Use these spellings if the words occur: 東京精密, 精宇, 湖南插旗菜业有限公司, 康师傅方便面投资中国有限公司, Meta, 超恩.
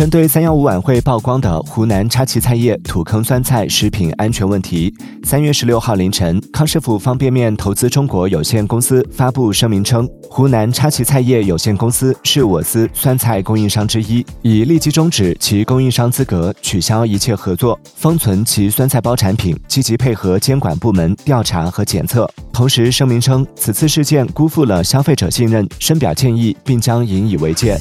针对315晚会曝光的湖南插旗菜业土坑酸菜食品安全问题，3月16号凌晨，康师傅方便面投资中国有限公司发布声明称，湖南插旗菜业有限公司是我司酸菜供应商之一，已立即终止其供应商资格，取消一切合作，封存其酸菜包产品，积极配合监管部门调查和检测。同时声明称，此次事件辜负了消费者信任，深表歉意，并将引以为戒。